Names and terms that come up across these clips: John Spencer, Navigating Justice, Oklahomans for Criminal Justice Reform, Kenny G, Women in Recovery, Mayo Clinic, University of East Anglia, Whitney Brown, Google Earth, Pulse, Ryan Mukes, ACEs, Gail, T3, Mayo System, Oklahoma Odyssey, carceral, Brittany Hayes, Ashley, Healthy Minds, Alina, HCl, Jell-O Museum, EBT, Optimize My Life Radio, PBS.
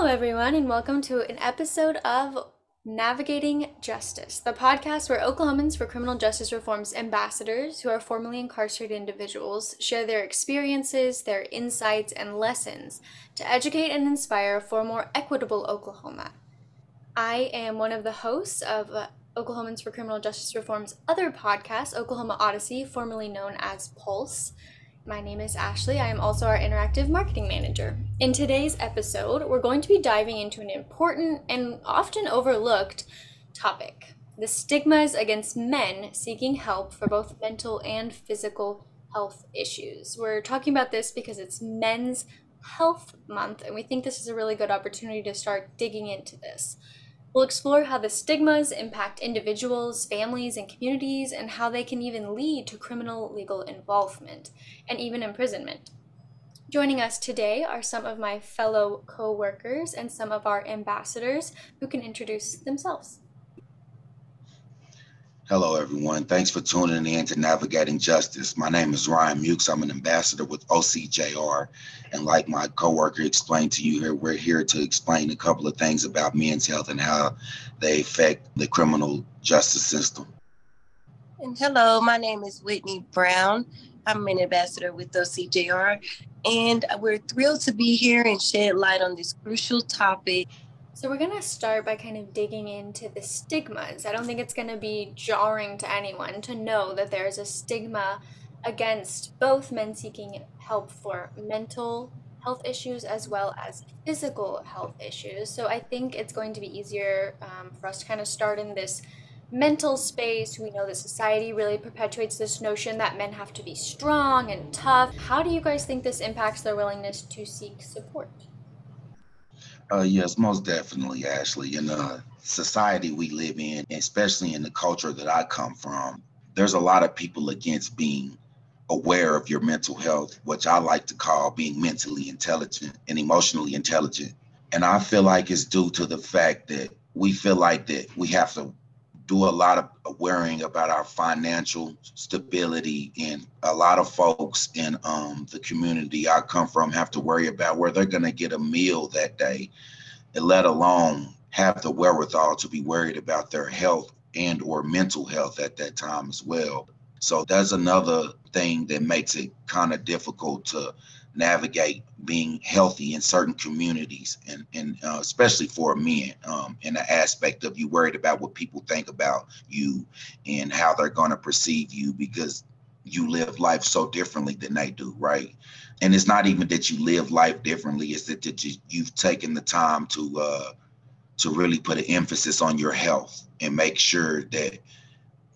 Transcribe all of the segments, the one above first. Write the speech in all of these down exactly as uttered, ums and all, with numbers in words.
Hello everyone, and welcome to an episode of Navigating Justice, the podcast where Oklahomans for Criminal Justice Reform's ambassadors, who are formerly incarcerated individuals, share their experiences, their insights, and lessons to educate and inspire for a more equitable Oklahoma. I am one of the hosts of uh, Oklahomans for Criminal Justice Reform's other podcast, Oklahoma Odyssey, formerly known as Pulse. My name is Ashley. I am also our interactive marketing manager. In today's episode, we're going to be diving into an important and often overlooked topic: the stigmas against men seeking help for both mental and physical health issues. We're talking about this because it's Men's Health Month, and we think this is a really good opportunity to start digging into this. We'll explore how the stigmas impact individuals, families, and communities, and how they can even lead to criminal legal involvement and even imprisonment. Joining us today are some of my fellow co-workers and some of our ambassadors who can introduce themselves. Hello, everyone. Thanks for tuning in to Navigating Justice. My name is Ryan Mukes. I'm an ambassador with O C J R. And like my coworker explained to you here, we're here to explain a couple of things about men's health and how they affect the criminal justice system. And hello, my name is Whitney Brown. I'm an ambassador with O C J R. And we're thrilled to be here and shed light on this crucial topic. So we're going to start by kind of digging into the stigmas. I don't think it's going to be jarring to anyone to know that there's a stigma against both men seeking help for mental health issues as well as physical health issues. So I think it's going to be easier um, for us to kind of start in this mental space. We know that society really perpetuates this notion that men have to be strong and tough. How do you guys think this impacts their willingness to seek support? Uh, yes, most definitely, Ashley. In the society we live in, especially in the culture that I come from, there's a lot of people against being aware of your mental health, which I like to call being mentally intelligent and emotionally intelligent. And I feel like it's due to the fact that we feel like that we have to do a lot of worrying about our financial stability, and a lot of folks in um, the community I come from have to worry about where they're going to get a meal that day, and let alone have the wherewithal to be worried about their health and or mental health at that time as well. So that's another thing that makes it kind of difficult to navigate being healthy in certain communities, and, and uh, especially for men, um, in the aspect of you worried about what people think about you and how they're going to perceive you, because you live life so differently than they do, right? And it's not even that you live life differently, it's that, that you, you've taken the time to uh, to really put an emphasis on your health and make sure that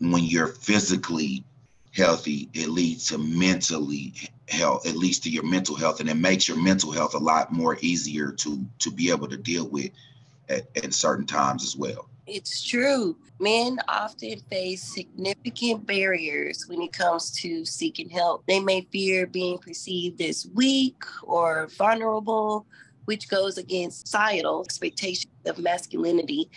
when you're physically healthy, it leads to mentally health, it leads to your mental health, and it makes your mental health a lot more easier to to be able to deal with at, at certain times as well. It's true. Men often face significant barriers when it comes to seeking help. They may fear being perceived as weak or vulnerable, which goes against societal expectations of masculinity.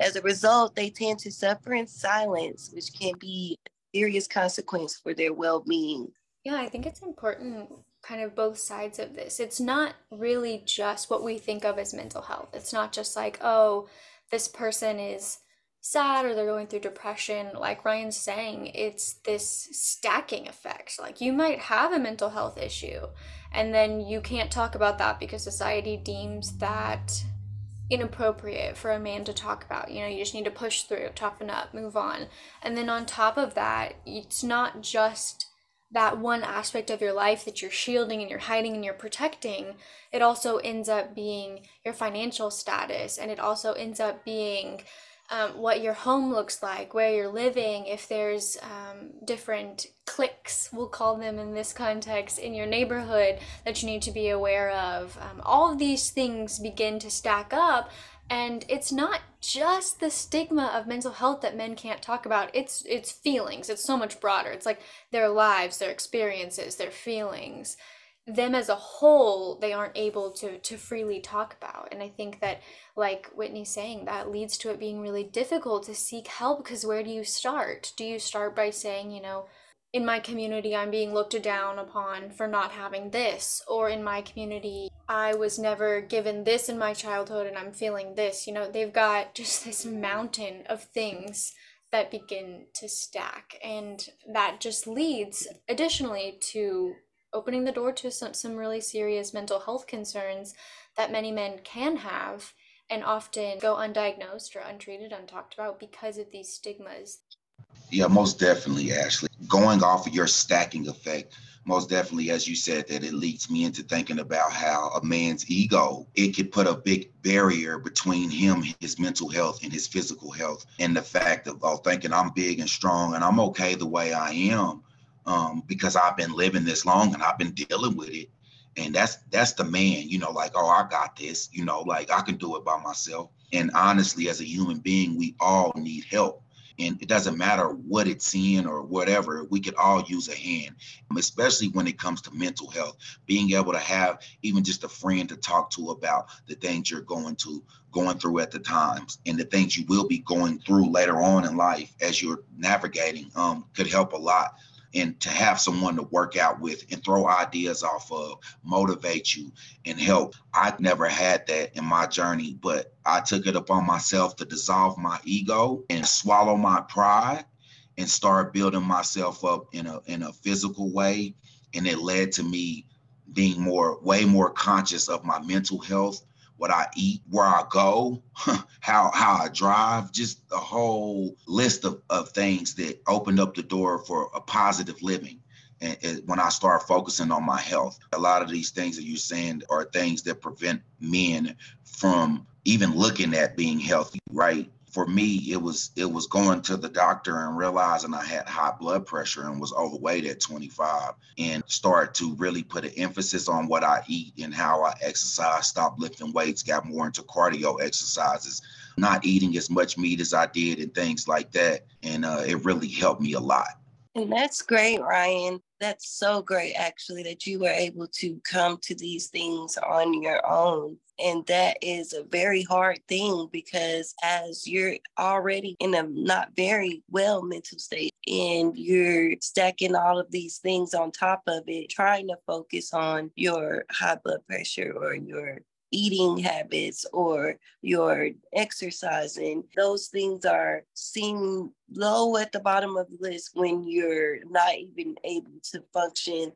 As a result, they tend to suffer in silence, which can be serious consequence for their well-being. Yeah, I think it's important, kind of both sides of this. It's not really just what we think of as mental health. It's not just like, oh, this person is sad or they're going through depression. Like Ryan's saying, it's this stacking effect. Like you might have a mental health issue and then you can't talk about that because society deems that inappropriate for a man to talk about. You know, you just need to push through, toughen up, move on. And then on top of that, it's not just that one aspect of your life that you're shielding and you're hiding and you're protecting. It also ends up being your financial status, and it also ends up being um, what your home looks like, where you're living, if there's um, different cliques, we'll call them in this context, in your neighborhood that you need to be aware of. Um, all of these things begin to stack up, and it's not just the stigma of mental health that men can't talk about. It's it's feelings. It's so much broader. It's like their lives, their experiences, their feelings. Them as a whole, they aren't able to to freely talk about. And I think that, like Whitney's saying, that leads to it being really difficult to seek help, because where do you start? Do you start by saying, you know, in my community, I'm being looked down upon for not having this, or in my community, I was never given this in my childhood and I'm feeling this. You know, they've got just this mountain of things that begin to stack, and that just leads additionally to opening the door to some, some really serious mental health concerns that many men can have and often go undiagnosed or untreated, untalked about because of these stigmas. Yeah, most definitely, Ashley. Going off of your stacking effect, most definitely, as you said, that it leads me into thinking about how a man's ego, it could put a big barrier between him, his mental health, and his physical health. And the fact of oh, thinking I'm big and strong and I'm okay the way I am um, because I've been living this long and I've been dealing with it. And that's that's the man, you know, like, oh, I got this, you know, like I can do it by myself. And honestly, as a human being, we all need help. And it doesn't matter what it's in or whatever, we could all use a hand, especially when it comes to mental health, being able to have even just a friend to talk to about the things you're going to, going through at the times and the things you will be going through later on in life as you're navigating um, could help a lot. And to have someone to work out with and throw ideas off of, motivate you and help. I never had that in my journey, but I took it upon myself to dissolve my ego and swallow my pride and start building myself up in a in a physical way. And it led to me being more, way more conscious of my mental health, what I eat, where I go, how how I drive, just a whole list of, of things that opened up the door for a positive living. And, and when I start focusing on my health, a lot of these things that you're saying are things that prevent men from even looking at being healthy, right? For me, it was it was going to the doctor and realizing I had high blood pressure and was overweight at twenty-five and started to really put an emphasis on what I eat and how I exercise, stopped lifting weights, got more into cardio exercises, not eating as much meat as I did and things like that. And uh, it really helped me a lot. And that's great, Ryan. That's so great, actually, that you were able to come to these things on your own. And that is a very hard thing because as you're already in a not very well mental state and you're stacking all of these things on top of it, trying to focus on your high blood pressure or your eating habits or your exercising, those things are seem low at the bottom of the list when you're not even able to function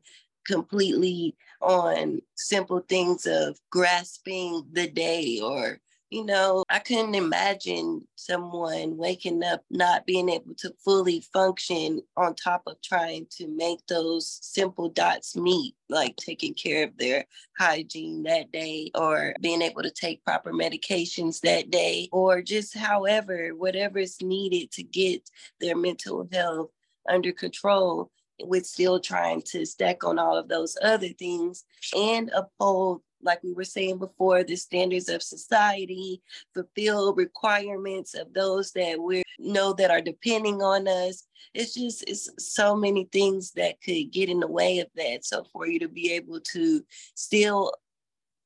completely on simple things of grasping the day. Or, you know, I couldn't imagine someone waking up not being able to fully function on top of trying to make those simple dots meet, like taking care of their hygiene that day or being able to take proper medications that day, or just however, whatever is needed to get their mental health under control, with still trying to stack on all of those other things and uphold, like we were saying before, the standards of society, fulfill requirements of those that we know that are depending on us. It's just, it's so many things that could get in the way of that. So for you to be able to still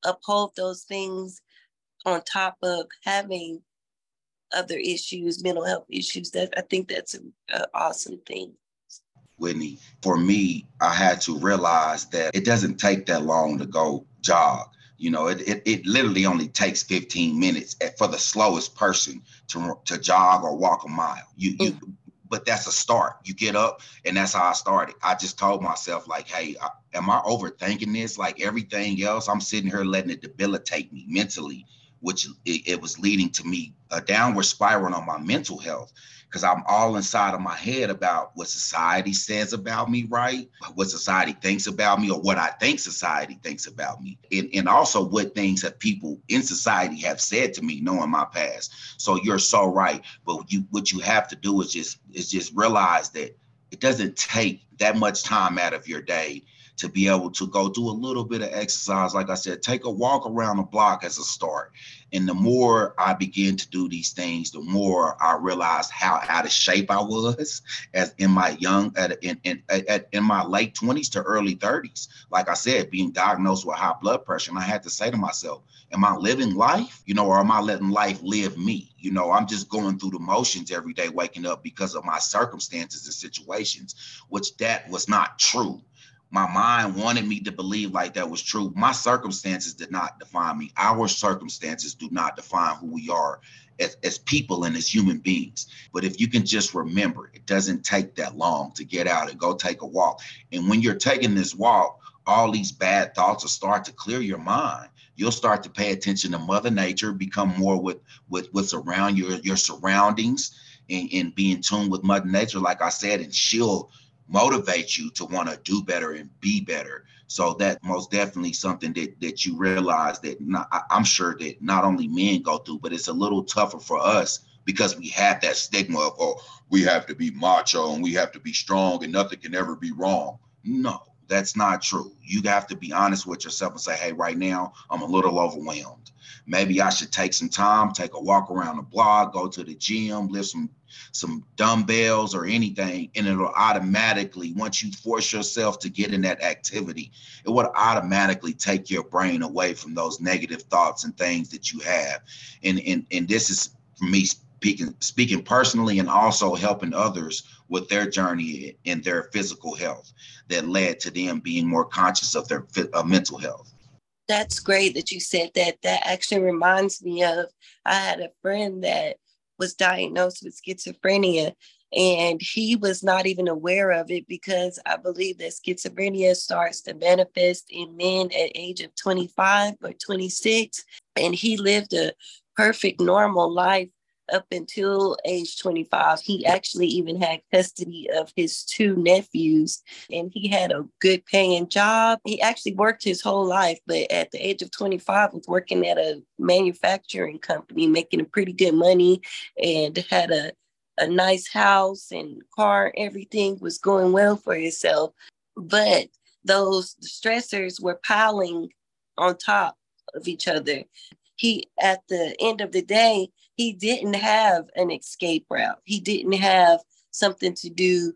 uphold those things on top of having other issues, mental health issues, that I think that's an awesome thing. Whitney, for me, I had to realize that it doesn't take that long to go jog. You know, it it, it literally only takes fifteen minutes for the slowest person to to jog or walk a mile. You, you but that's a start. You get up, and that's how I started. I just told myself, like, hey, I, am I overthinking this? Like everything else, I'm sitting here letting it debilitate me mentally, which it, it was leading to me a downward spiral on my mental health. Because I'm all inside of my head about what society says about me, right? What society thinks about me or what I think society thinks about me. And, and also what things that people in society have said to me, knowing my past. So you're so right. But you, what you have to do is just, is just realize that it doesn't take that much time out of your day to be able to go do a little bit of exercise. Like I said, take a walk around the block as a start. And the more I began to do these things, the more I realized how out of shape I was as in my young, at, in, in, at, in my late twenties to early thirties. Like I said, being diagnosed with high blood pressure. And I had to say to myself, Am I living life, you know, or am I letting life live me? You know, I'm just going through the motions every day, waking up because of my circumstances and situations, which that was not true. My mind wanted me to believe like that was true. My circumstances did not define me. Our circumstances do not define who we are as, as people and as human beings. But if you can just remember, it doesn't take that long to get out and go take a walk. And when you're taking this walk, all these bad thoughts will start to clear your mind. You'll start to pay attention to Mother Nature, become more with, with what's around your, your surroundings, and, and be in tune with Mother Nature, like I said, and she'll motivate you to want to do better and be better. So that most definitely something that, that you realize that not, I'm sure that not only men go through, but it's a little tougher for us because we have that stigma of, oh, we have to be macho and we have to be strong and nothing can ever be wrong. No, that's not true. You have to be honest with yourself and say, hey, right now, I'm a little overwhelmed. Maybe I should take some time, take a walk around the block, go to the gym, lift some some dumbbells or anything, and it'll automatically, once you force yourself to get in that activity, it would automatically take your brain away from those negative thoughts and things that you have. And and, and this is, for me, speaking, speaking personally and also helping others with their journey in their physical health that led to them being more conscious of their uh, mental health. That's great that you said that. That actually reminds me of, I had a friend that was diagnosed with schizophrenia, and he was not even aware of it because I believe that schizophrenia starts to manifest in men at age of twenty-five or twenty-six. And he lived a perfect normal life up until age twenty-five. He actually even had custody of his two nephews, and he had a good paying job. He actually worked his whole life, but at the age of twenty-five was working at a manufacturing company, making pretty good money, and had a, a nice house and car. Everything was going well for himself, but those stressors were piling on top of each other. He, at the end of the day, he didn't have an escape route. He didn't have something to do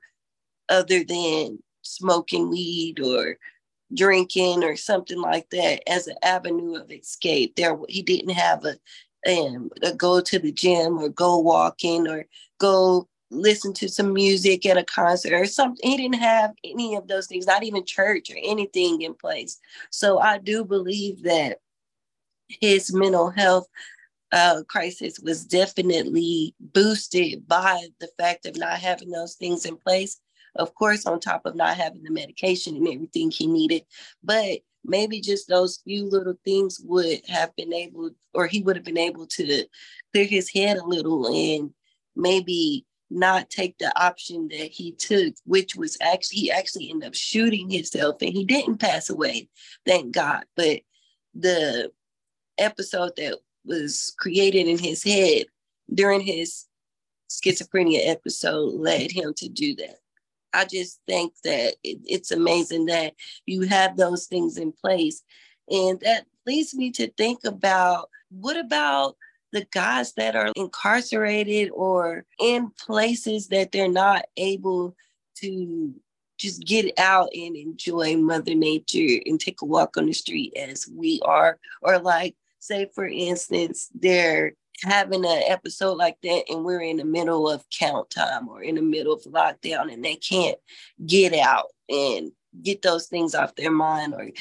other than smoking weed or drinking or something like that as an avenue of escape. There, he didn't have a, um, a go to the gym or go walking or go listen to some music at a concert or something. He didn't have any of those things, not even church or anything in place. So I do believe that his mental health Uh, crisis was definitely boosted by the fact of not having those things in place. Of course, on top of not having the medication and everything he needed, but maybe just those few little things would have been able, or he would have been able to clear his head a little and maybe not take the option that he took, which was actually, he actually ended up shooting himself, and he didn't pass away, thank God. But the episode that was created in his head during his schizophrenia episode led him to do that. I just think that it, it's amazing that you have those things in place. And that leads me to think about, what about the guys that are incarcerated or in places that they're not able to just get out and enjoy Mother Nature and take a walk on the street as we are, or like, say, for instance, they're having an episode like that and we're in the middle of count time or in the middle of lockdown and they can't get out and get those things off their mind or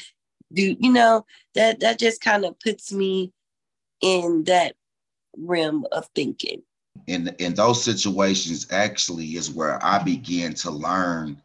do, you know, that, that just kind of puts me in that realm of thinking. In, in those situations, actually, is where I began to learn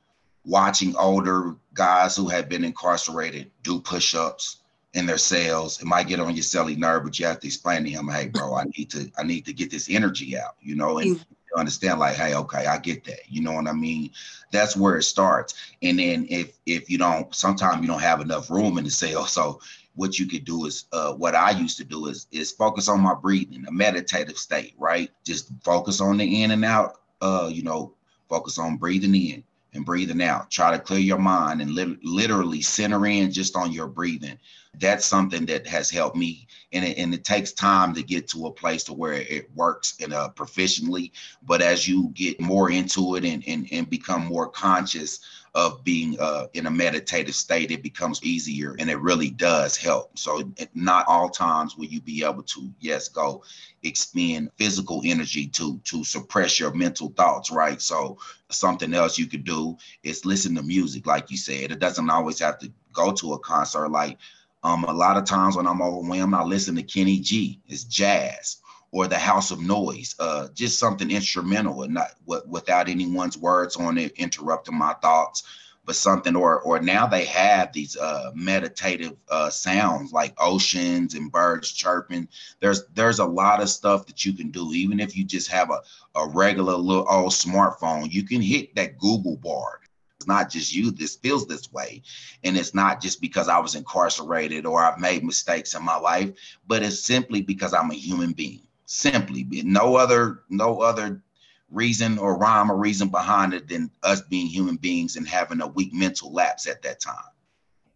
watching older guys who had been incarcerated do push-ups in their cells. It might get on your celly nerve, but you have to explain to him, hey, bro, I need to, I need to get this energy out, you know, and mm-hmm. you understand, like, hey, okay, I get that. You know what I mean? That's where it starts. And then if, if you don't, sometimes you don't have enough room in the cell. So what you could do is, uh, what I used to do is, is focus on my breathing, a meditative state, right? Just focus on the in and out, uh, you know, focus on breathing in and breathing out. Try to clear your mind and li- literally center in just on your breathing. That's something that has helped me, and it, and it takes time to get to a place to where it works and uh, proficiently. But as you get more into it and, and, and become more conscious of being uh, in a meditative state, it becomes easier and it really does help. So not all times will you be able to, yes, go expend physical energy to to suppress your mental thoughts, right? So something else you could do is listen to music, like you said. It doesn't always have to go to a concert. Like um, a lot of times when I'm overwhelmed, I listen to Kenny G. It's jazz. Or the House of Noise, uh, just something instrumental and not w- without anyone's words on it, interrupting my thoughts, but something, or or now they have these uh, meditative uh, sounds like oceans and birds chirping. There's there's a lot of stuff that you can do. Even if you just have a, a regular little old smartphone, you can hit that Google bar. It's not just you, this feels this way. And it's not just because I was incarcerated or I've made mistakes in my life, but it's simply because I'm a human being. Simply, no other, no other reason or rhyme or reason behind it than us being human beings and having a weak mental lapse at that time.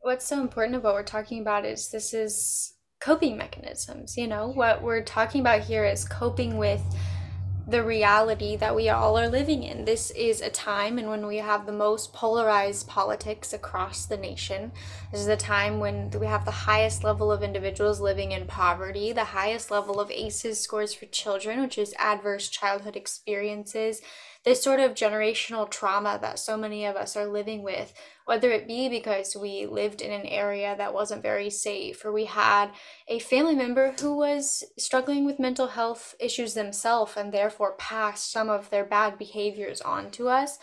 What's so important of what we're talking about is this is coping mechanisms. You know, what we're talking about here is coping with the reality that we all are living in. This is a time and when we have the most polarized politics across the nation. This is a time when we have the highest level of individuals living in poverty, the highest level of ACEs scores for children, which is adverse childhood experiences, this sort of generational trauma that so many of us are living with, whether it be because we lived in an area that wasn't very safe, or we had a family member who was struggling with mental health issues themselves and therefore passed some of their bad behaviors on to us.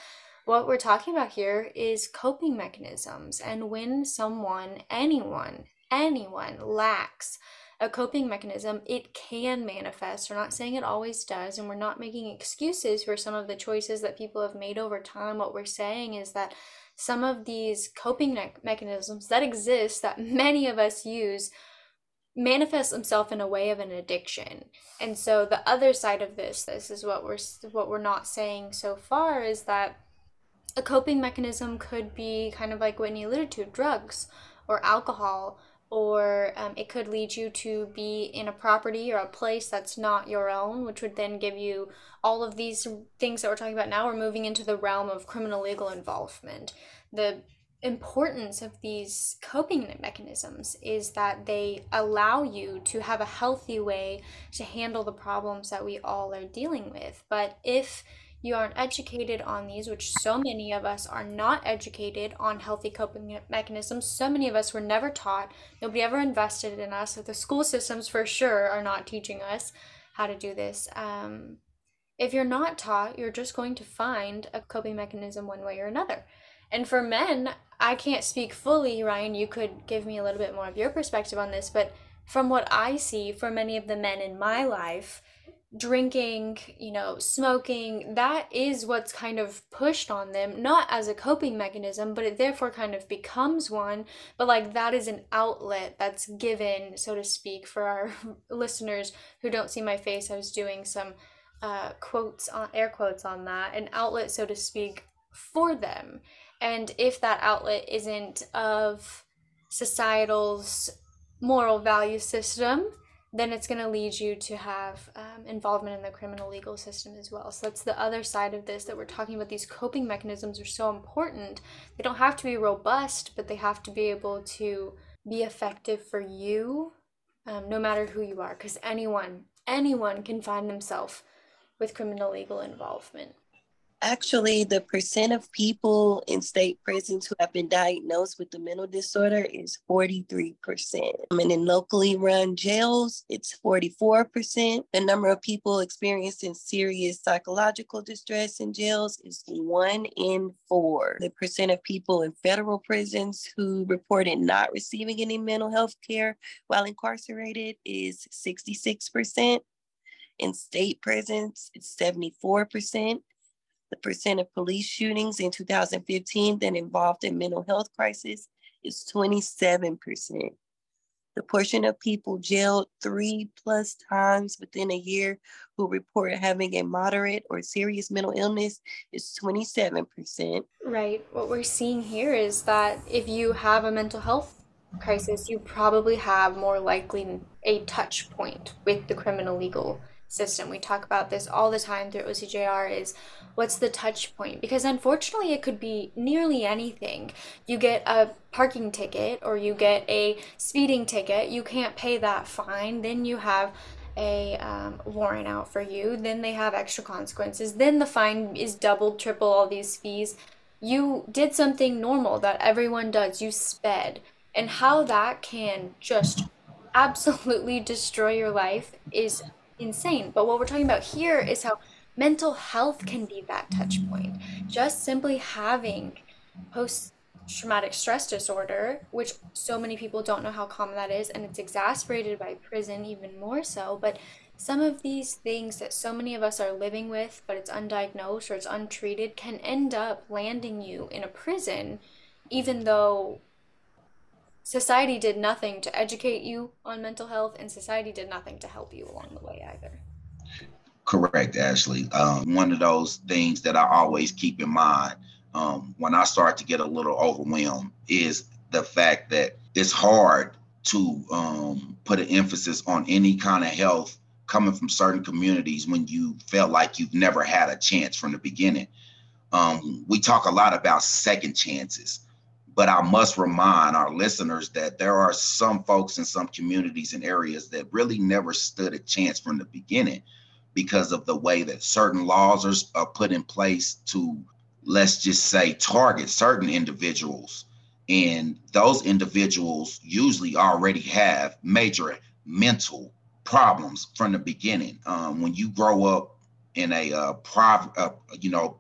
What we're talking about here is coping mechanisms. And when someone, anyone, anyone lacks a coping mechanism, it can manifest. We're not saying it always does, and we're not making excuses for some of the choices that people have made over time. What we're saying is that some of these coping me- mechanisms that exist, that many of us use, manifest themselves in a way of an addiction. And so the other side of this, this is what we're what we're not saying so far, is that a coping mechanism could be kind of like Whitney alluded to, drugs or alcohol, or um, it could lead you to be in a property or a place that's not your own, which would then give you all of these things that we're talking about now. We're moving into the realm of criminal legal involvement. The importance of these coping mechanisms is that they allow you to have a healthy way to handle the problems that we all are dealing with. But if you aren't educated on these, which so many of us are not educated on healthy coping mechanisms. So many of us were never taught. Nobody ever invested in us. So the school systems for sure are not teaching us how to do this. Um, if you're not taught, you're just going to find a coping mechanism one way or another. And for men, I can't speak fully, Ryan, you could give me a little bit more of your perspective on this, but from what I see for many of the men in my life, drinking, you know, smoking, that is what's kind of pushed on them, not as a coping mechanism, but it therefore kind of becomes one. But like that is an outlet that's given, so to speak, for our listeners who don't see my face. I was doing some uh, quotes on air quotes on that, an outlet, so to speak, for them. And if that outlet isn't of societal's moral value system, then it's going to lead you to have um, involvement in the criminal legal system as well. So that's the other side of this that we're talking about. These coping mechanisms are so important. They don't have to be robust, but they have to be able to be effective for you, um, no matter who you are, because anyone, anyone can find themselves with criminal legal involvement. Actually, the percent of people in state prisons who have been diagnosed with a mental disorder is forty-three percent. I mean, in locally run jails, it's forty-four percent. The number of people experiencing serious psychological distress in jails is one in four. The percent of people in federal prisons who reported not receiving any mental health care while incarcerated is sixty-six percent. In state prisons, it's seventy-four percent. The percent of police shootings in two thousand fifteen that involved a mental health crisis is twenty-seven percent. The portion of people jailed three plus times within a year who report having a moderate or serious mental illness is twenty-seven percent. Right. What we're seeing here is that if you have a mental health crisis, you probably have more likely a touch point with the criminal legal system. We talk about this all the time through O C J R is what's the touch point? Because unfortunately it could be nearly anything. You get a parking ticket or you get a speeding ticket. You can't pay that fine. Then you have a um, warrant out for you. Then they have extra consequences. Then the fine is doubled, triple, all these fees. You did something normal that everyone does. You sped. And how that can just absolutely destroy your life is insane. But what we're talking about here is how mental health can be that touch point. Just simply having post-traumatic stress disorder, which so many people don't know how common that is, and it's exacerbated by prison even more so. But some of these things that so many of us are living with, but it's undiagnosed or it's untreated, can end up landing you in a prison, even though society did nothing to educate you on mental health, and society did nothing to help you along the way either. Correct, Ashley. Um, one of those things that I always keep in mind um, when I start to get a little overwhelmed is the fact that it's hard to um, put an emphasis on any kind of health coming from certain communities when you felt like you've never had a chance from the beginning. Um, we talk a lot about second chances. But I must remind our listeners that there are some folks in some communities and areas that really never stood a chance from the beginning because of the way that certain laws are, are put in place to, let's just say, target certain individuals. And those individuals usually already have major mental problems from the beginning. Um, when you grow up in a, uh, private, uh, you know,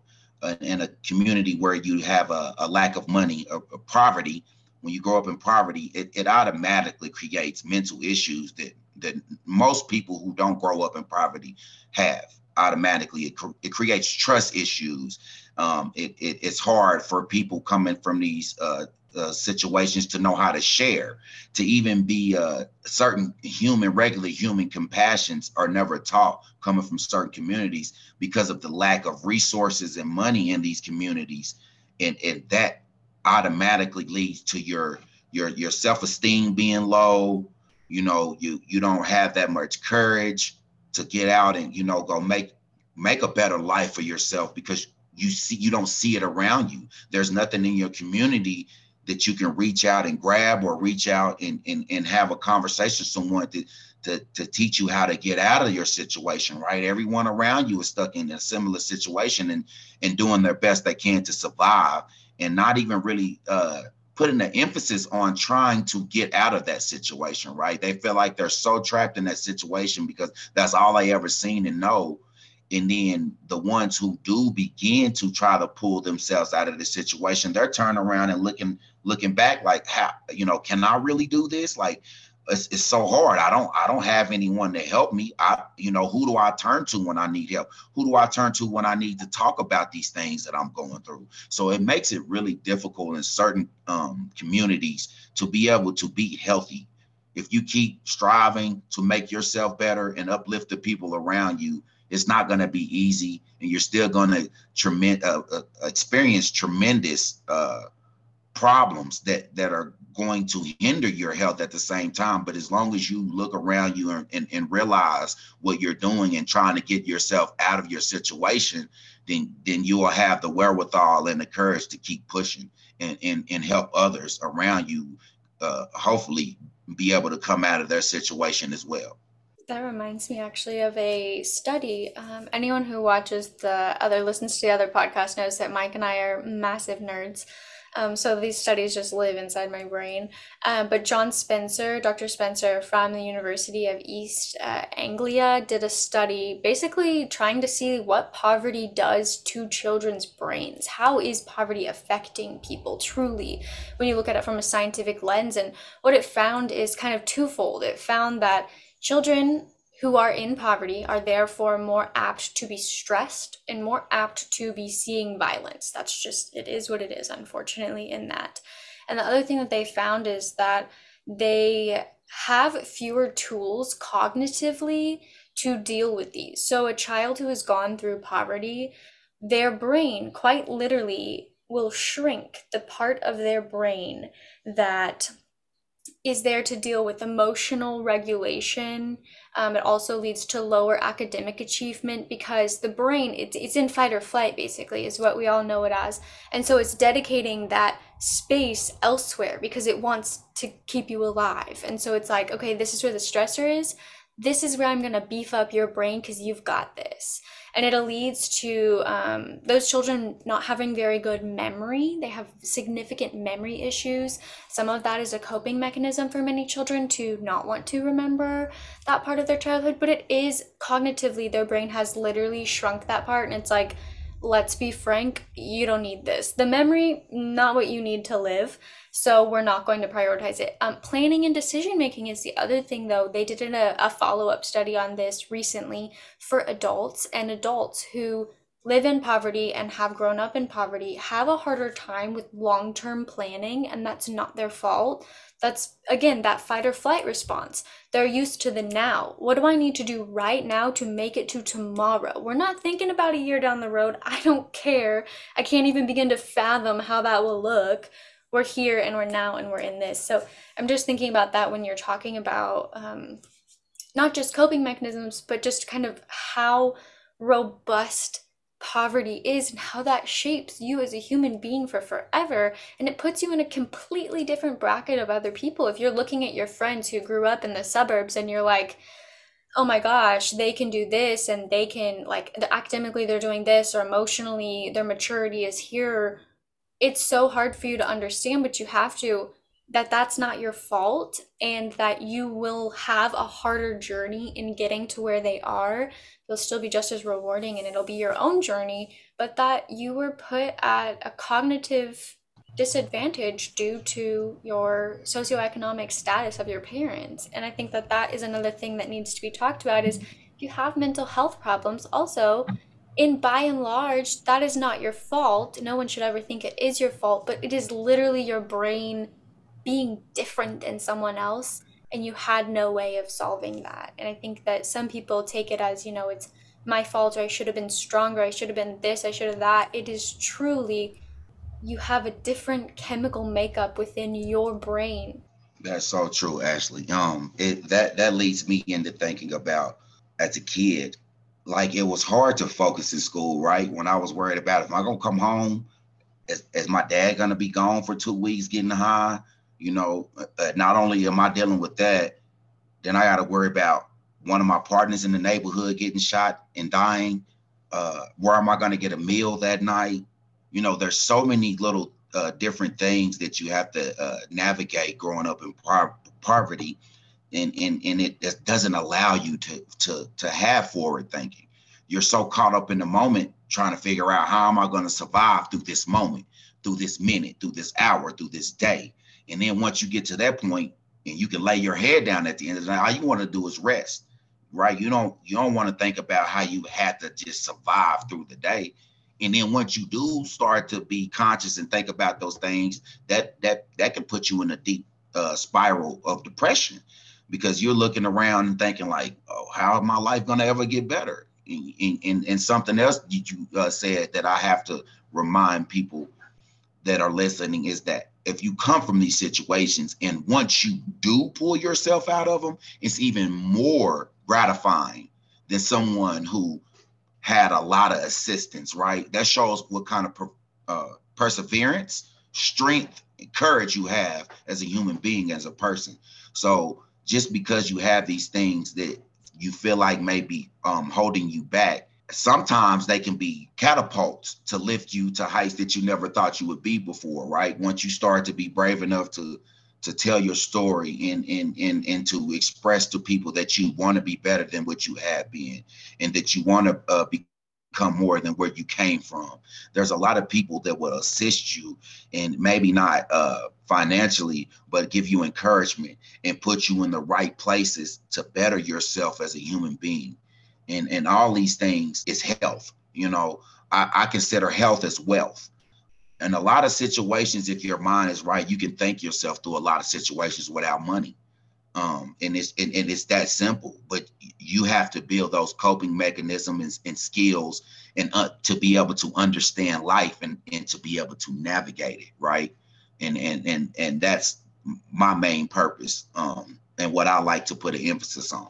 in a community where you have a, a lack of money, a, a poverty, when you grow up in poverty, it, it automatically creates mental issues that, that most people who don't grow up in poverty have automatically. It, it creates trust issues. Um, it, it, it's hard for people coming from these uh, uh, situations to know how to share, to even be uh, certain human, regular human compassions are never taught coming from certain communities because of the lack of resources and money in these communities. And, and that automatically leads to your your your self-esteem being low. You know, you you don't have that much courage to get out and, you know, go make make a better life for yourself because you see you don't see it around you. There's nothing in your community that you can reach out and grab or reach out and and, and have a conversation with someone to, to to teach you how to get out of your situation, right? Everyone around you is stuck in a similar situation and and doing their best they can to survive and not even really uh, putting the emphasis on trying to get out of that situation, right? They feel like they're so trapped in that situation because that's all they ever seen and know. And then the ones who do begin to try to pull themselves out of the situation, they're turning around and looking looking back like, how, you know, can I really do this? Like, it's, it's so hard. I don't I don't have anyone to help me. I, you know, who do I turn to when I need help? Who do I turn to when I need to talk about these things that I'm going through? So it makes it really difficult in certain um, communities to be able to be healthy. If you keep striving to make yourself better and uplift the people around you, it's not going to be easy, and you're still going to trem- uh, uh, experience tremendous uh, problems that, that are going to hinder your health at the same time. But as long as you look around you and, and, and realize what you're doing and trying to get yourself out of your situation, then then you will have the wherewithal and the courage to keep pushing and, and, and help others around you uh, hopefully be able to come out of their situation as well. That reminds me actually of a study. Um, anyone who watches the other, listens to the other podcast knows that Mike and I are massive nerds. Um, so these studies just live inside my brain. Um, but John Spencer, Doctor Spencer from the University of East uh, Anglia did a study basically trying to see what poverty does to children's brains. How is poverty affecting people truly when you look at it from a scientific lens? And what it found is kind of twofold. It found that children who are in poverty are therefore more apt to be stressed and more apt to be seeing violence. That's just, it is what it is, unfortunately, in that. And the other thing that they found is that they have fewer tools cognitively to deal with these. So a child who has gone through poverty, their brain quite literally will shrink the part of their brain that is there to deal with emotional regulation. Um, it also leads to lower academic achievement because the brain, it's, it's in fight or flight, basically, is what we all know it as. And so it's dedicating that space elsewhere because it wants to keep you alive. And so it's like, okay, this is where the stressor is. This is where I'm going to beef up your brain because you've got this. And it leads to um, those children not having very good memory. They have significant memory issues. Some of that is a coping mechanism for many children to not want to remember that part of their childhood, but it is cognitively, their brain has literally shrunk that part. And it's like, let's be frank, you don't need this. The memory, not what you need to live. So we're not going to prioritize it. Um, planning and decision-making is the other thing, though. They did a, a follow-up study on this recently for adults, and adults who live in poverty and have grown up in poverty have a harder time with long-term planning, and that's not their fault. That's, again, that fight or flight response. They're used to the now. What do I need to do right now to make it to tomorrow? We're not thinking about a year down the road. I don't care. I can't even begin to fathom how that will look. We're here and we're now and we're in this. So I'm just thinking about that when you're talking about um, not just coping mechanisms, but just kind of how robust poverty is and how that shapes you as a human being for forever. And it puts you in a completely different bracket of other people. If you're looking at your friends who grew up in the suburbs and you're like, oh my gosh, they can do this and they can, like, academically they're doing this, or emotionally their maturity is here. It's so hard for you to understand, but you have to, that that's not your fault, and that you will have a harder journey in getting to where they are. It'll still be just as rewarding and it'll be your own journey, but that you were put at a cognitive disadvantage due to your socioeconomic status of your parents. And I think that that is another thing that needs to be talked about, is if you have mental health problems also, and by and large, that is not your fault. No one should ever think it is your fault, but it is literally your brain being different than someone else, and you had no way of solving that. And I think that some people take it as, you know, it's my fault, or I should have been stronger, I should have been this, I should have that. It is truly, you have a different chemical makeup within your brain. That's all true, Ashley. Um, it, that, that leads me into thinking about, as a kid, like, it was hard to focus in school, right? When I was worried about, if I'm gonna come home, is, is my dad gonna be gone for two weeks getting high? You know, uh, not only am I dealing with that, then I gotta worry about one of my partners in the neighborhood getting shot and dying. Uh, where am I gonna get a meal that night? You know, there's so many little uh, different things that you have to uh, navigate growing up in po- poverty. And, and and it doesn't allow you to to to have forward thinking. You're so caught up in the moment, trying to figure out, how am I going to survive through this moment, through this minute, through this hour, through this day? And then once you get to that point and you can lay your head down at the end of the night, all you want to do is rest, right? You don't you don't want to think about how you had to just survive through the day. And then once you do start to be conscious and think about those things, that that that can put you in a deep uh, spiral of depression. Because you're looking around and thinking like, oh, how is my life gonna ever get better? And, and, and something else that you uh, said that I have to remind people that are listening is that if you come from these situations and once you do pull yourself out of them, it's even more gratifying than someone who had a lot of assistance, right? That shows what kind of per, uh, perseverance, strength, and courage you have as a human being, as a person. So, just because you have these things that you feel like may be um, holding you back, sometimes they can be catapults to lift you to heights that you never thought you would be before, right? Once you start to be brave enough to to tell your story and, and, and, and to express to people that you want to be better than what you have been, and that you want to uh, become more than where you came from. There's a lot of people that will assist you, and maybe not uh, financially, but give you encouragement and put you in the right places to better yourself as a human being. And and all these things is health. You know, I, I consider health as wealth. And a lot of situations, if your mind is right, you can think yourself through a lot of situations without money. Um, and it's and, and it's that simple. But you have to build those coping mechanisms and, and skills and uh, to be able to understand life and, and to be able to navigate it, right? And and and and that's my main purpose um, and what I like to put an emphasis on.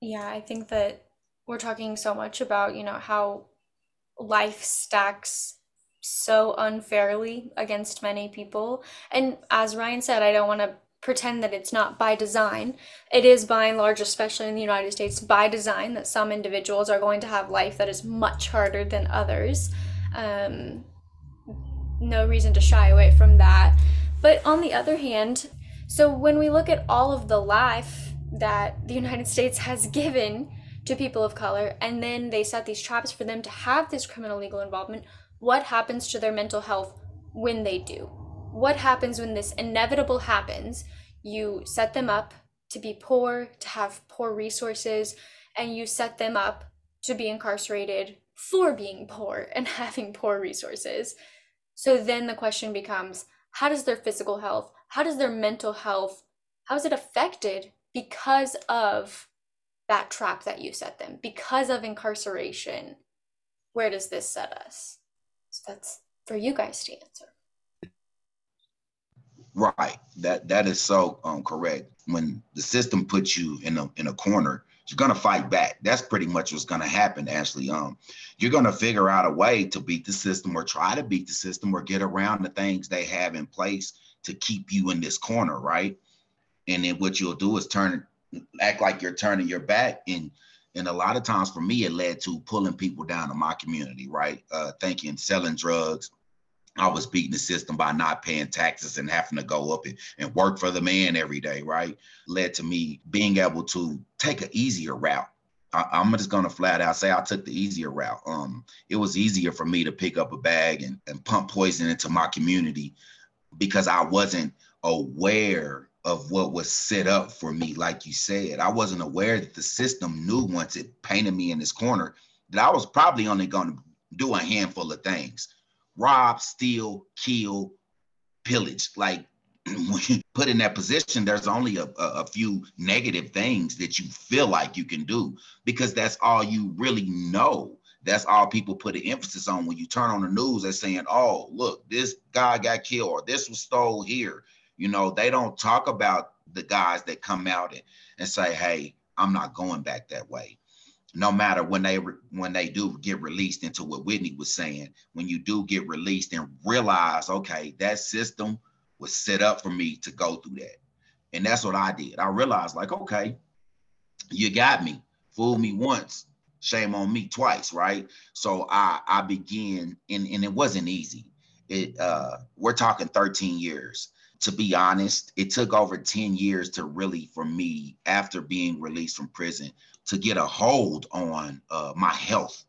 Yeah, I think that we're talking so much about, you know, how life stacks so unfairly against many people. And as Ryan said, I don't want to pretend that it's not by design. It is by and large, especially in the United States, by design that some individuals are going to have life that is much harder than others. Um, no reason to shy away from that. But on the other hand, so when we look at all of the life that the United States has given to people of color, and then they set these traps for them to have this criminal legal involvement, what happens to their mental health when they do? What happens when this inevitable happens? You set them up to be poor, to have poor resources, and you set them up to be incarcerated for being poor and having poor resources. So then the question becomes, how does their physical health, how does their mental health, how is it affected because of that trap that you set them, because of incarceration? Where does this set us? So that's for you guys to answer. Right. That that is so um, correct. When the system puts you in a in a corner, you're gonna fight back. That's pretty much what's gonna happen, Ashley. Um, you're gonna figure out a way to beat the system, or try to beat the system, or get around the things they have in place to keep you in this corner, right? And then what you'll do is turn, act like you're turning your back, and and a lot of times for me, it led to pulling people down in my community, right? Uh, thinking selling drugs, I was beating the system by not paying taxes and having to go up and, and work for the man every day, right? Led to me being able to take an easier route. I, I'm just gonna flat out say I took the easier route. Um, it was easier for me to pick up a bag and, and pump poison into my community because I wasn't aware of what was set up for me. Like you said, I wasn't aware that the system knew once it painted me in this corner that I was probably only gonna do a handful of things. Rob, steal, kill, pillage. Like when you put in that position, there's only a, a, a few negative things that you feel like you can do because that's all you really know. That's all people put an emphasis on. When you turn on the news, they're saying, oh, look, this guy got killed or this was stole here. You know, they don't talk about the guys that come out and, and say, hey, I'm not going back that way. No matter when they when they do get released into what Whitney was saying, when you do get released and realize, okay, that system was set up for me to go through that. And that's what I did. I realized like, okay, you got me, fooled me once, shame on me twice, right? So I, I began, and, and it wasn't easy. It uh, we're talking thirteen years. To be honest, it took over ten years to really, for me, after being released from prison, to get a hold on uh, my health,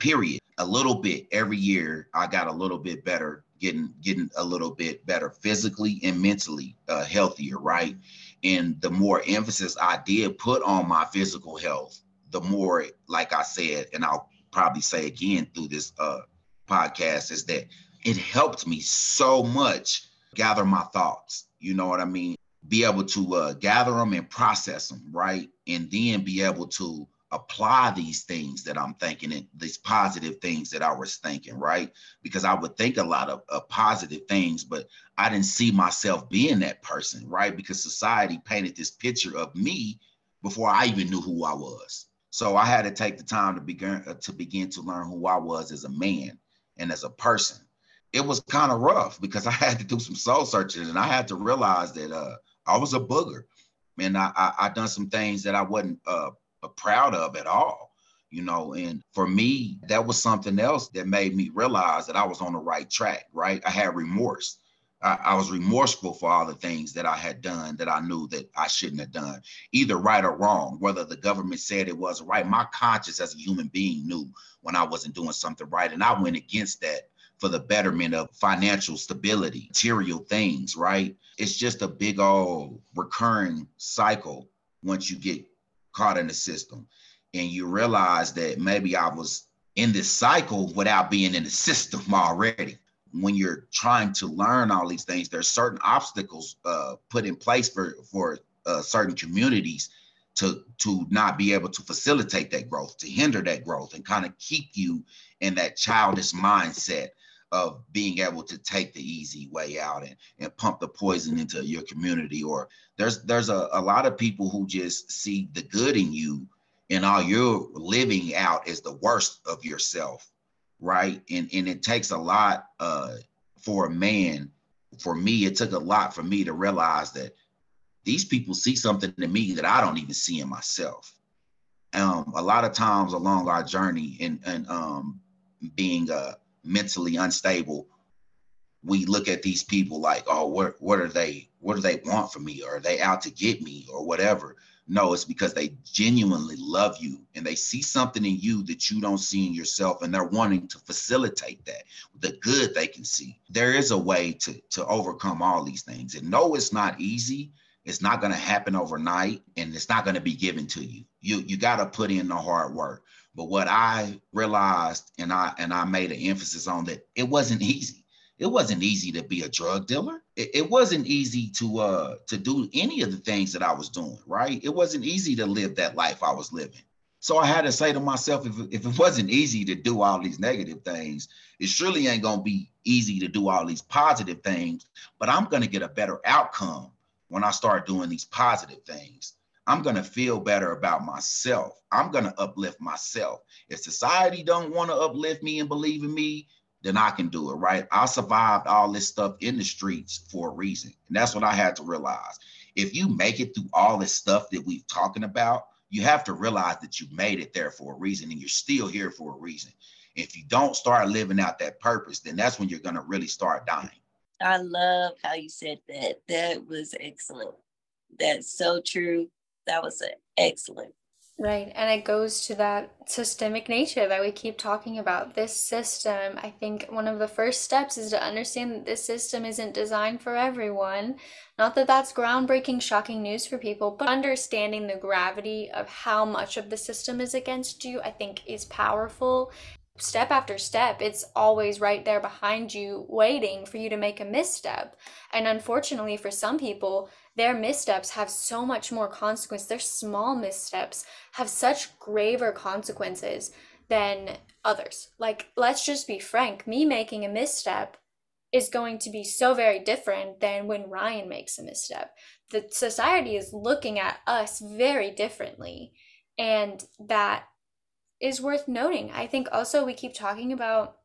period. A little bit every year, I got a little bit better, getting getting a little bit better physically and mentally uh, healthier, right? And the more emphasis I did put on my physical health, the more, like I said, and I'll probably say again through this uh, podcast, is that it helped me so much gather my thoughts, you know what I mean? Be able to uh, gather them and process them, right? And then be able to apply these things that I'm thinking, and these positive things that I was thinking, right? Because I would think a lot of uh, positive things, but I didn't see myself being that person, right? Because society painted this picture of me before I even knew who I was. So I had to take the time to begin uh, to begin to learn who I was as a man and as a person. It was kind of rough because I had to do some soul searching, and I had to realize that uh, I was a booger. And I, I, I done some things that I wasn't uh, proud of at all, you know. And for me, that was something else that made me realize that I was on the right track, right? I had remorse. I, I was remorseful for all the things that I had done that I knew that I shouldn't have done, either right or wrong, whether the government said it was right. My conscience as a human being knew when I wasn't doing something right, and I went against that for the betterment of financial stability, material things, right? It's just a big old recurring cycle once you get caught in the system and you realize that maybe I was in this cycle without being in the system already. When you're trying to learn all these things, there's certain obstacles uh, put in place for, for uh, certain communities to, to not be able to facilitate that growth, to hinder that growth and kind of keep you in that childish mindset of being able to take the easy way out and, and pump the poison into your community. Or there's there's a, a lot of people who just see the good in you, and all you're living out is the worst of yourself, right? And, and it takes a lot uh, for a man. For me, it took a lot for me to realize that these people see something in me that I don't even see in myself. Um, a lot of times along our journey and and um, being uh, mentally unstable, we look at these people like, oh, what what are they? What do they want from me? Or are they out to get me or whatever? No, it's because they genuinely love you and they see something in you that you don't see in yourself, and they're wanting to facilitate that, the good they can see. There is a way to, to overcome all these things. And no, it's not easy. It's not going to happen overnight, and it's not going to be given to you. You you got to put in the hard work. But what I realized, and I and I made an emphasis on that, it wasn't easy. It wasn't easy to be a drug dealer. It, it wasn't easy to uh to do any of the things that I was doing, right? It wasn't easy to live that life I was living. So I had to say to myself, if, if it wasn't easy to do all these negative things, it surely ain't going to be easy to do all these positive things, but I'm going to get a better outcome when I start doing these positive things. I'm going to feel better about myself. I'm going to uplift myself. If society don't want to uplift me and believe in me, then I can do it, right? I survived all this stuff in the streets for a reason. And that's what I had to realize. If you make it through all this stuff that we've talking about, you have to realize that you made it there for a reason and you're still here for a reason. If you don't start living out that purpose, then that's when you're going to really start dying. I love how you said that. That was excellent. That's so true. That was excellent. Right. And it goes to that systemic nature that we keep talking about. This system, I think one of the first steps is to understand that this system isn't designed for everyone. Not that that's groundbreaking, shocking news for people, but understanding the gravity of how much of the system is against you, I think is powerful. Step after step, it's always right there behind you, waiting for you to make a misstep. And unfortunately for some people, their missteps have so much more consequence. Their small missteps have such graver consequences than others. Like, let's just be frank, me making a misstep is going to be so very different than when Ryan makes a misstep. The society is looking at us very differently, and that is worth noting. I think also we keep talking about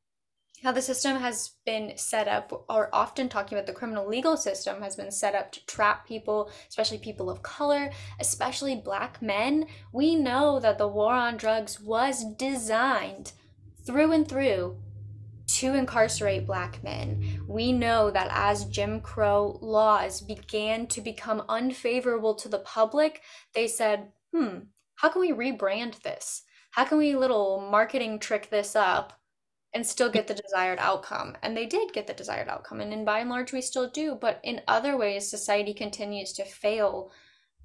how the system has been set up, or often talking about the criminal legal system has been set up to trap people, especially people of color, especially Black men. We know that the war on drugs was designed through and through to incarcerate Black men. We know that as Jim Crow laws began to become unfavorable to the public, they said, hmm, how can we rebrand this? How can we little marketing trick this up and still get the desired outcome? And they did get the desired outcome, and in by and large we still do, but in other ways society continues to fail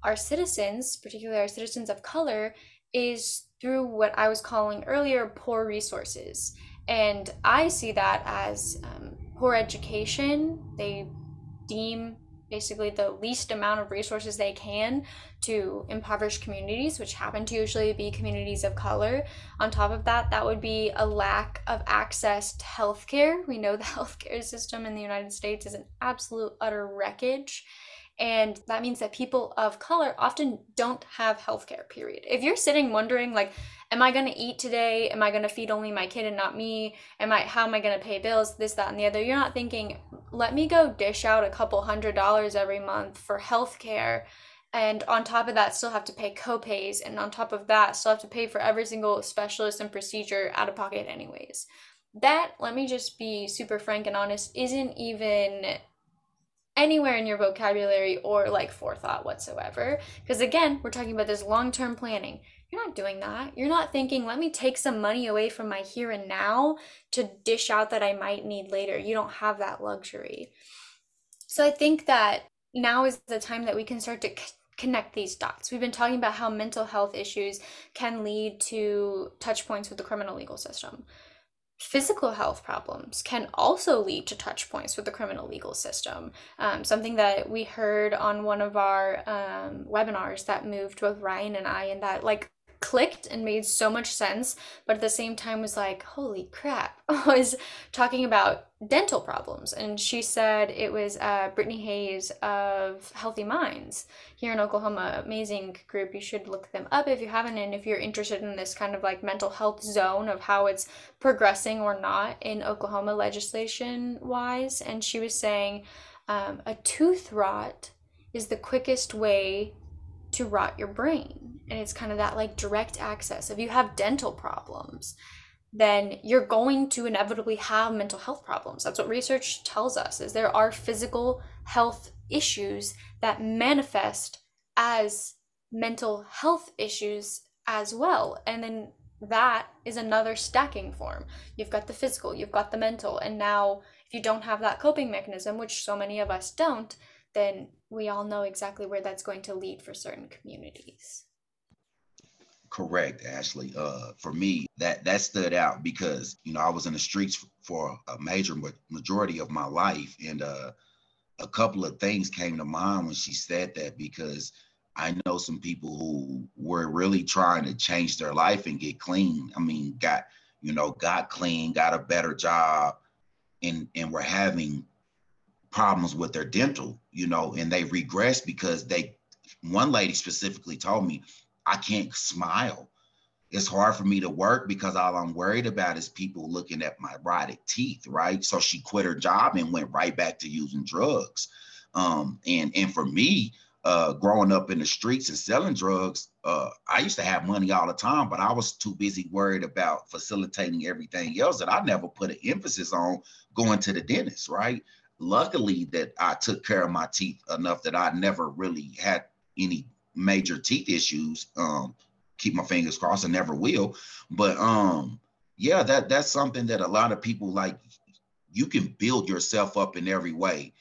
our citizens, particularly our citizens of color, is through what I was calling earlier poor resources. And I see that as um, poor education. They deem basically the least amount of resources they can to impoverished communities, which happen to usually be communities of color. On top of that, that would be a lack of access to healthcare. We know the healthcare system in the United States is an absolute utter wreckage. And that means that people of color often don't have healthcare, period. If you're sitting wondering, like, am I going to eat today? Am I going to feed only my kid and not me? Am I, how am I going to pay bills? This, that, and the other. You're not thinking, let me go dish out a couple hundred dollars every month for healthcare. And on top of that, still have to pay co-pays. And on top of that, still have to pay for every single specialist and procedure out of pocket anyways. That, let me just be super frank and honest, isn't even anywhere in your vocabulary or like forethought whatsoever. Because again, we're talking about this long-term planning. You're not doing that. You're not thinking, let me take some money away from my here and now to dish out that I might need later. You don't have that luxury. So I think that now is the time that we can start to c- connect these dots. We've been talking about how mental health issues can lead to touch points with the criminal legal system. Physical health problems can also lead to touch points with the criminal legal system. Um, something that we heard on one of our um, webinars that moved with Ryan and I, and that like clicked and made so much sense, but at the same time was like, holy crap, was talking about dental problems. And she said it was uh, Brittany Hayes of Healthy Minds here in Oklahoma, amazing group. You should look them up if you haven't, and if you're interested in this kind of like mental health zone of how it's progressing or not in Oklahoma legislation wise. And she was saying um, a tooth rot is the quickest way to rot your brain. And it's kind of that like direct access. If you have dental problems, then you're going to inevitably have mental health problems. That's what research tells us, is there are physical health issues that manifest as mental health issues as well. And then that is another stacking form. You've got the physical, you've got the mental, and now if you don't have that coping mechanism, which so many of us don't, then we all know exactly where that's going to lead for certain communities. Correct, Ashley. Uh, for me, that that stood out because, you know, I was in the streets for a major majority of my life. And uh, a couple of things came to mind when she said that, because I know some people who were really trying to change their life and get clean. I mean, got, you know, got clean, got a better job, and, and were having problems with their dental, you know, and they regressed because they, one lady specifically told me, I can't smile. It's hard for me to work because all I'm worried about is people looking at my rotted teeth, right? So she quit her job and went right back to using drugs. Um, and, and for me, uh, growing up in the streets and selling drugs, uh, I used to have money all the time, but I was too busy worried about facilitating everything else that I never put an emphasis on going to the dentist, right? Luckily that I took care of my teeth enough that I never really had any major teeth issues. Um, keep my fingers crossed, I never will. But um, yeah, that that's something that a lot of people, like, you can build yourself up in every way,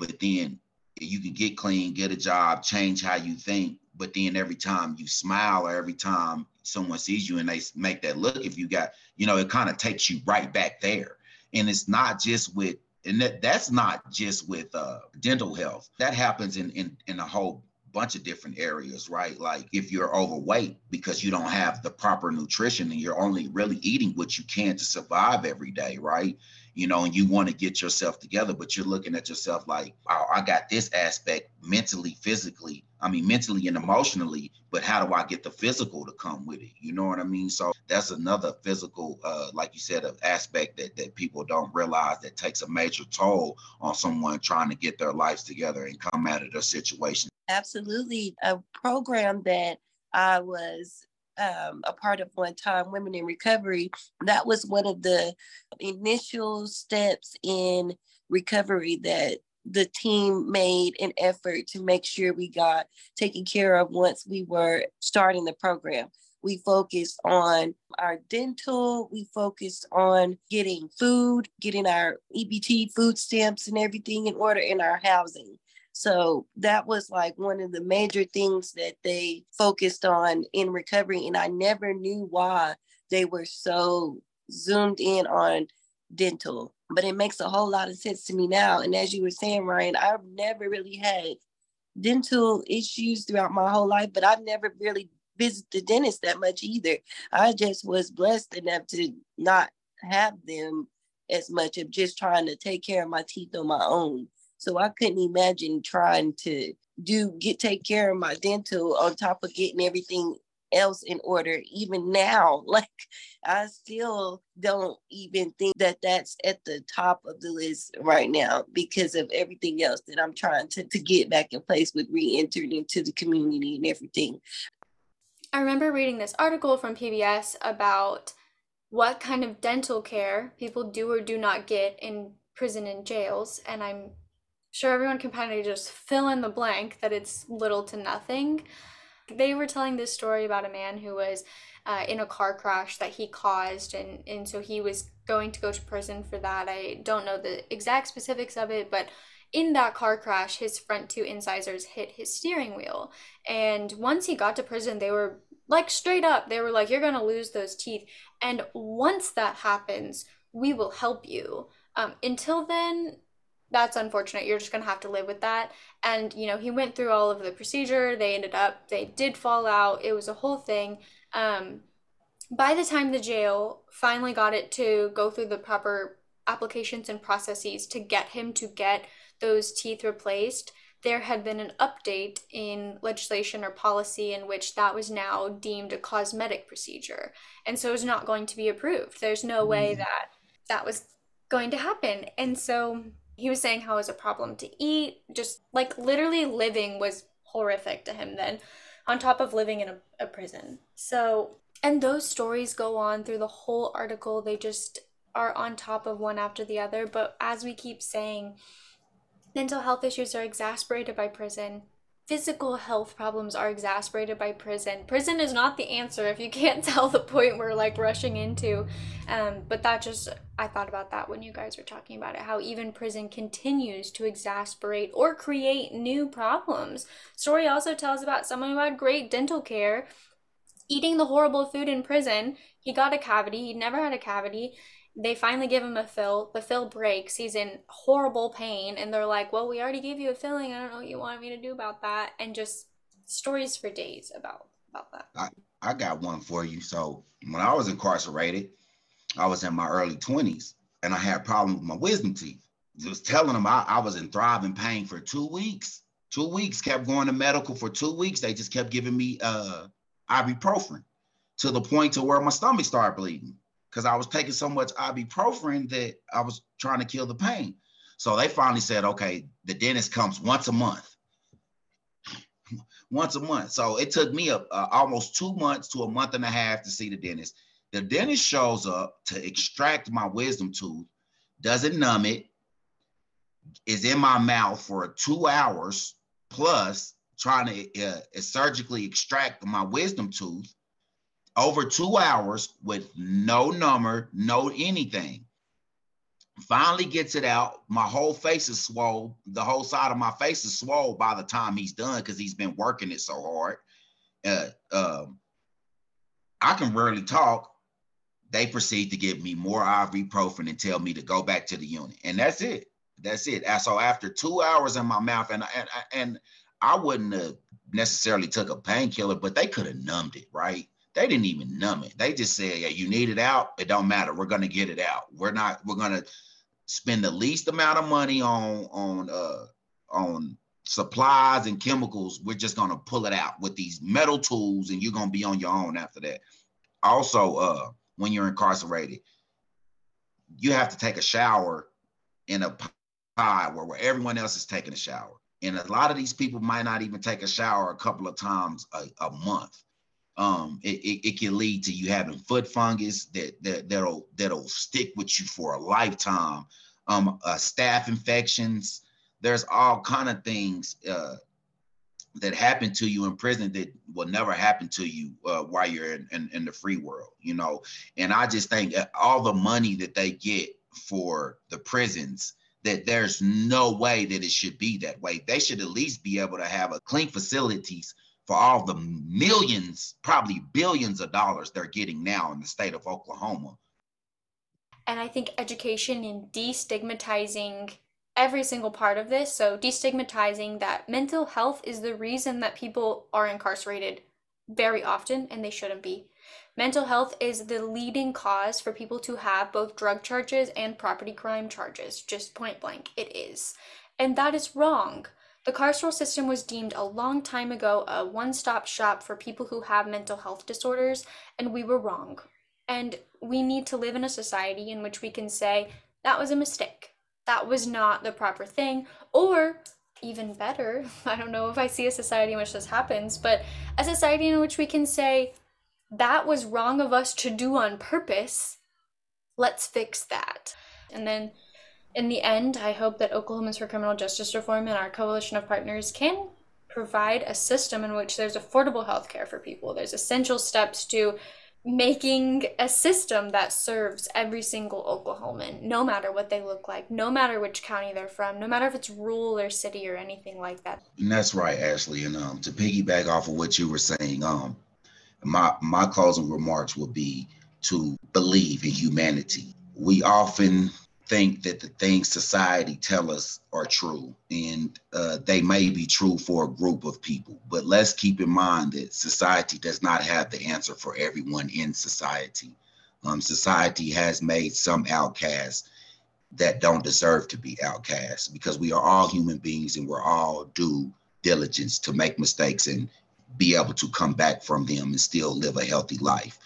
but then you can get clean, get a job, change how you think. But then every time you smile or every time someone sees you and they make that look, if you got, you know, it kind of takes you right back there. And it's not just with, and that, that's not just with uh, dental health. That happens in, in, in a whole bunch of different areas, right? Like if you're overweight because you don't have the proper nutrition and you're only really eating what you can to survive every day, right? You know, and you want to get yourself together, but you're looking at yourself like, wow, I got this aspect mentally, physically, I mean, mentally and emotionally, but how do I get the physical to come with it? You know what I mean? So that's another physical, uh, like you said, an aspect that, that people don't realize that takes a major toll on someone trying to get their lives together and come out of their situation. Absolutely. A program that I was um, a part of one time, Women in Recovery, that was one of the initial steps in recovery that the team made an effort to make sure we got taken care of once we were starting the program. We focused on our dental, we focused on getting food, getting our E B T food stamps and everything in order, in our housing. So that was like one of the major things that they focused on in recovery. And I never knew why they were so zoomed in on dental, but it makes a whole lot of sense to me now. And as you were saying, Ryan, I've never really had dental issues throughout my whole life, but I've never really visited the dentist that much either. I just was blessed enough to not have them as much, of just trying to take care of my teeth on my own. So I couldn't imagine trying to do get take care of my dental on top of getting everything else in order. Even now, like, I still don't even think that that's at the top of the list right now because of everything else that I'm trying to, to get back in place with re-entering into the community and everything. I remember reading this article from P B S about what kind of dental care people do or do not get in prison and jails, and I'm sure everyone can kind of just fill in the blank that it's little to nothing. They were telling this story about a man who was uh, in a car crash that he caused, and, and so he was going to go to prison for that. I don't know the exact specifics of it, but in that car crash, his front two incisors hit his steering wheel. And once he got to prison, they were like straight up, they were like, you're going to lose those teeth. And once that happens, we will help you. Um, until then, that's unfortunate. You're just going to have to live with that. And, you know, he went through all of the procedure. They ended up, they did fall out. It was a whole thing. Um, by the time the jail finally got it to go through the proper applications and processes to get him to get those teeth replaced, there had been an update in legislation or policy in which that was now deemed a cosmetic procedure. And so it was not going to be approved. There's no way that that was going to happen. And so he was saying how it was a problem to eat, just like literally living was horrific to him then, on top of living in a, a prison. So, and those stories go on through the whole article. They just are on top of one after the other. But as we keep saying, mental health issues are exacerbated by prison. Physical health problems are exacerbated by prison. Prison is not the answer, if you can't tell the point we're like rushing into. Um, but that just, I thought about that when you guys were talking about it, how even prison continues to exacerbate or create new problems. Story also tells about someone who had great dental care, eating the horrible food in prison. He got a cavity. He'd never had a cavity. They finally give him a fill. The fill breaks. He's in horrible pain. And they're like, well, we already gave you a filling. I don't know what you want me to do about that. And just stories for days about, about that. I, I got one for you. So when I was incarcerated, I was in my early twenties and I had problems with my wisdom teeth. Just telling them I, I was in thriving pain for two weeks. Two weeks, kept going to medical for two weeks. They just kept giving me uh, ibuprofen to the point to where my stomach started bleeding, because I was taking so much ibuprofen that I was trying to kill the pain. So they finally said, okay, the dentist comes once a month. Once a month. So it took me a, a, almost two months to a month and a half to see the dentist. The dentist shows up to extract my wisdom tooth, doesn't numb it, is in my mouth for two hours plus trying to uh, surgically extract my wisdom tooth. Over two hours with no number, no anything. Finally gets it out. My whole face is swole. The whole side of my face is swole by the time he's done because he's been working it so hard. Uh, um, I can rarely talk. They proceed to give me more ibuprofen and tell me to go back to the unit. And that's it. That's it. So after two hours in my mouth, and and, and I wouldn't have necessarily took a painkiller, but they could have numbed it, right? They didn't even numb it. They just said, yeah, you need it out. It don't matter. We're going to get it out. We're not, we're going to spend the least amount of money on, on, uh, on supplies and chemicals. We're just going to pull it out with these metal tools and you're going to be on your own after that. Also, uh, when you're incarcerated, you have to take a shower in a pod where, where everyone else is taking a shower. And a lot of these people might not even take a shower a couple of times a, a month. Um, it, it, it can lead to you having foot fungus that, that, that'll, that'll stick with you for a lifetime. Um, uh, staph infections. There's all kind of things uh, that happen to you in prison that will never happen to you uh, while you're in, in, in the free world, you know? And I just think all the money that they get for the prisons, that there's no way that it should be that way. They should at least be able to have a clean facilities for all the millions, probably billions of dollars they're getting now in the state of Oklahoma. And I think education in destigmatizing every single part of this, so destigmatizing that mental health is the reason that people are incarcerated very often, and they shouldn't be. Mental health is the leading cause for people to have both drug charges and property crime charges, just point blank, it is. And that is wrong. The carceral system was deemed a long time ago a one-stop shop for people who have mental health disorders, and we were wrong. And we need to live in a society in which we can say, that was a mistake. That was not the proper thing. Or, even better, I don't know if I see a society in which this happens, but a society in which we can say, that was wrong of us to do on purpose. Let's fix that. And then in the end, I hope that Oklahomans for Criminal Justice Reform and our coalition of partners can provide a system in which there's affordable health care for people. There's essential steps to making a system that serves every single Oklahoman, no matter what they look like, no matter which county they're from, no matter if it's rural or city or anything like that. And that's right, Ashley. And um, to piggyback off of what you were saying, um, my, my closing remarks will be to believe in humanity. We often think that the things society tell us are true, and uh, they may be true for a group of people, but let's keep in mind that society does not have the answer for everyone in society. Um, society has made some outcasts that don't deserve to be outcasts, because we are all human beings and we're all due diligence to make mistakes and be able to come back from them and still live a healthy life.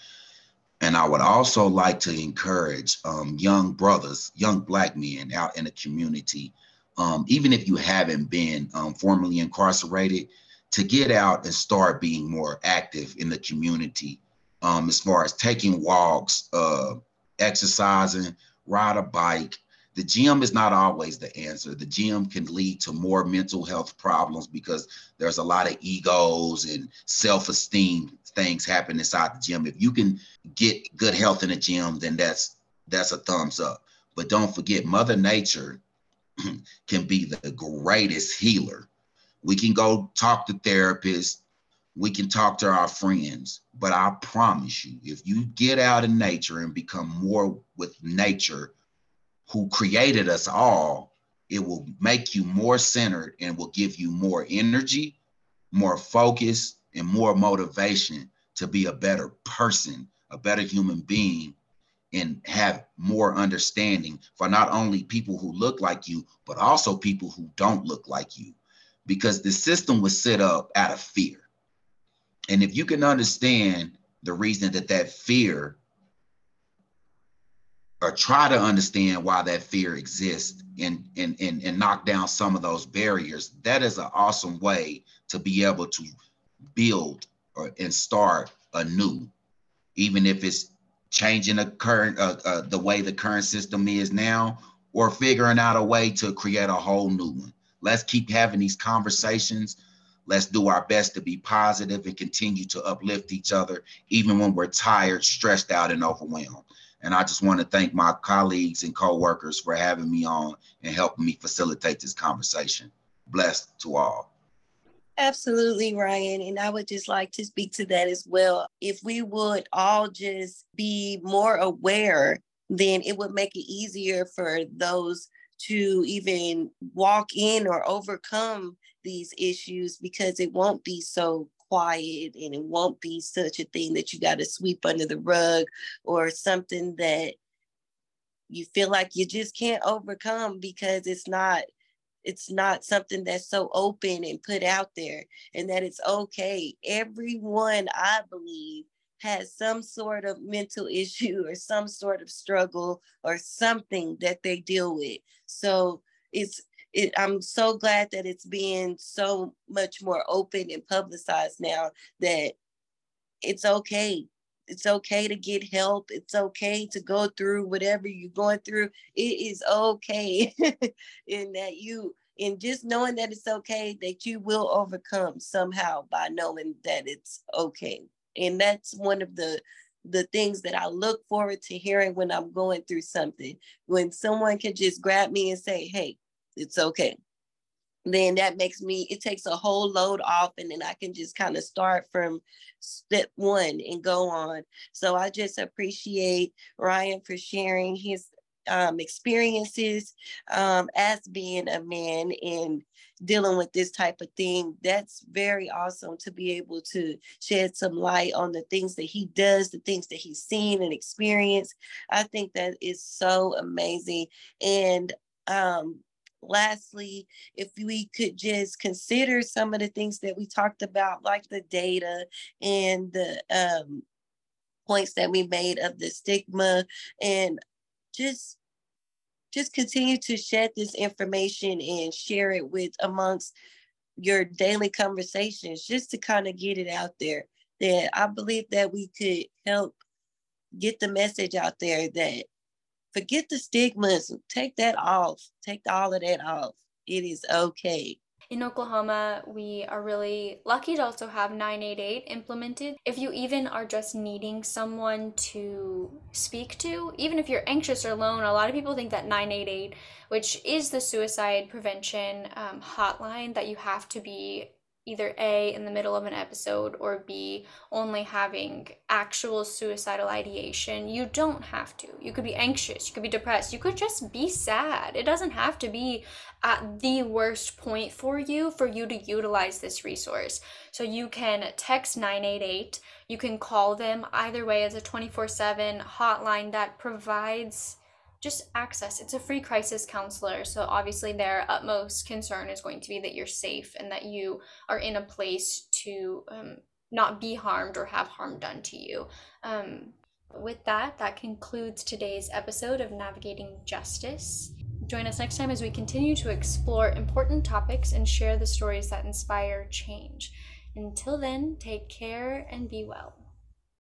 And I would also like to encourage um, young brothers, young Black men out in the community, um, even if you haven't been um, formerly incarcerated, to get out and start being more active in the community, um, as far as taking walks, uh, exercising, ride a bike. The gym is not always the answer. The gym can lead to more mental health problems because there's a lot of egos and self-esteem things happen inside the gym. If you can get good health in the gym, then that's that's a thumbs up. But don't forget, Mother Nature can be the greatest healer. We can go talk to therapists. We can talk to our friends. But I promise you, if you get out in nature and become more with nature, who created us all, it will make you more centered and will give you more energy, more focus, and more motivation to be a better person, a better human being, and have more understanding for not only people who look like you, but also people who don't look like you, because the system was set up out of fear. And if you can understand the reason that that fear, or try to understand why that fear exists, and, and, and, and knock down some of those barriers, that is an awesome way to be able to build or, and start anew, even if it's changing the current, uh, uh, the way the current system is now, or figuring out a way to create a whole new one. Let's keep having these conversations. Let's do our best to be positive and continue to uplift each other, even when we're tired, stressed out, and overwhelmed. And I just want to thank my colleagues and co-workers for having me on and helping me facilitate this conversation. Blessed to all. Absolutely, Ryan. And I would just like to speak to that as well. If we would all just be more aware, then it would make it easier for those to even walk in or overcome these issues, because it won't be so quiet, and it won't be such a thing that you got to sweep under the rug or something that you feel like you just can't overcome, because it's not it's not something that's so open and put out there, and that it's okay. Everyone, I believe, has some sort of mental issue or some sort of struggle or something that they deal with. So it's It, I'm so glad that it's being so much more open and publicized now, that it's okay. It's okay to get help. It's okay to go through whatever you're going through. It is okay. in that you, in just knowing that it's okay, that you will overcome somehow by knowing that it's okay. And that's one of the the things that I look forward to hearing when I'm going through something. When someone can just grab me and say, hey, it's okay. Then that makes me, it takes a whole load off, and then I can just kind of start from step one and go on. So I just appreciate Ryan for sharing his um, experiences um, as being a man and dealing with this type of thing. That's very awesome to be able to shed some light on the things that he does, the things that he's seen and experienced. I think that is so amazing. And um, lastly, if we could just consider some of the things that we talked about, like the data and the um, points that we made of the stigma, and just just continue to shed this information and share it with amongst your daily conversations, just to kind of get it out there. That I believe that we could help get the message out there that forget the stigmas, take that off, take all of that off. It is okay. In Oklahoma, we are really lucky to also have nine eight eight implemented. If you even are just needing someone to speak to, even if you're anxious or alone, a lot of people think that nine eight eight, which is the suicide prevention um, hotline that you have to be either A, in the middle of an episode, or B, only having actual suicidal ideation. You don't have to. You could be anxious, you could be depressed, you could just be sad. It doesn't have to be at the worst point for you for you to utilize this resource. So you can text nine eight eight, you can call them. Either way, it's a twenty-four seven hotline that provides just access. It's a free crisis counselor, so obviously their utmost concern is going to be that you're safe and that you are in a place to um, not be harmed or have harm done to you. Um, with that, that concludes today's episode of Navigating Justice. Join us next time as we continue to explore important topics and share the stories that inspire change. Until then, take care and be well.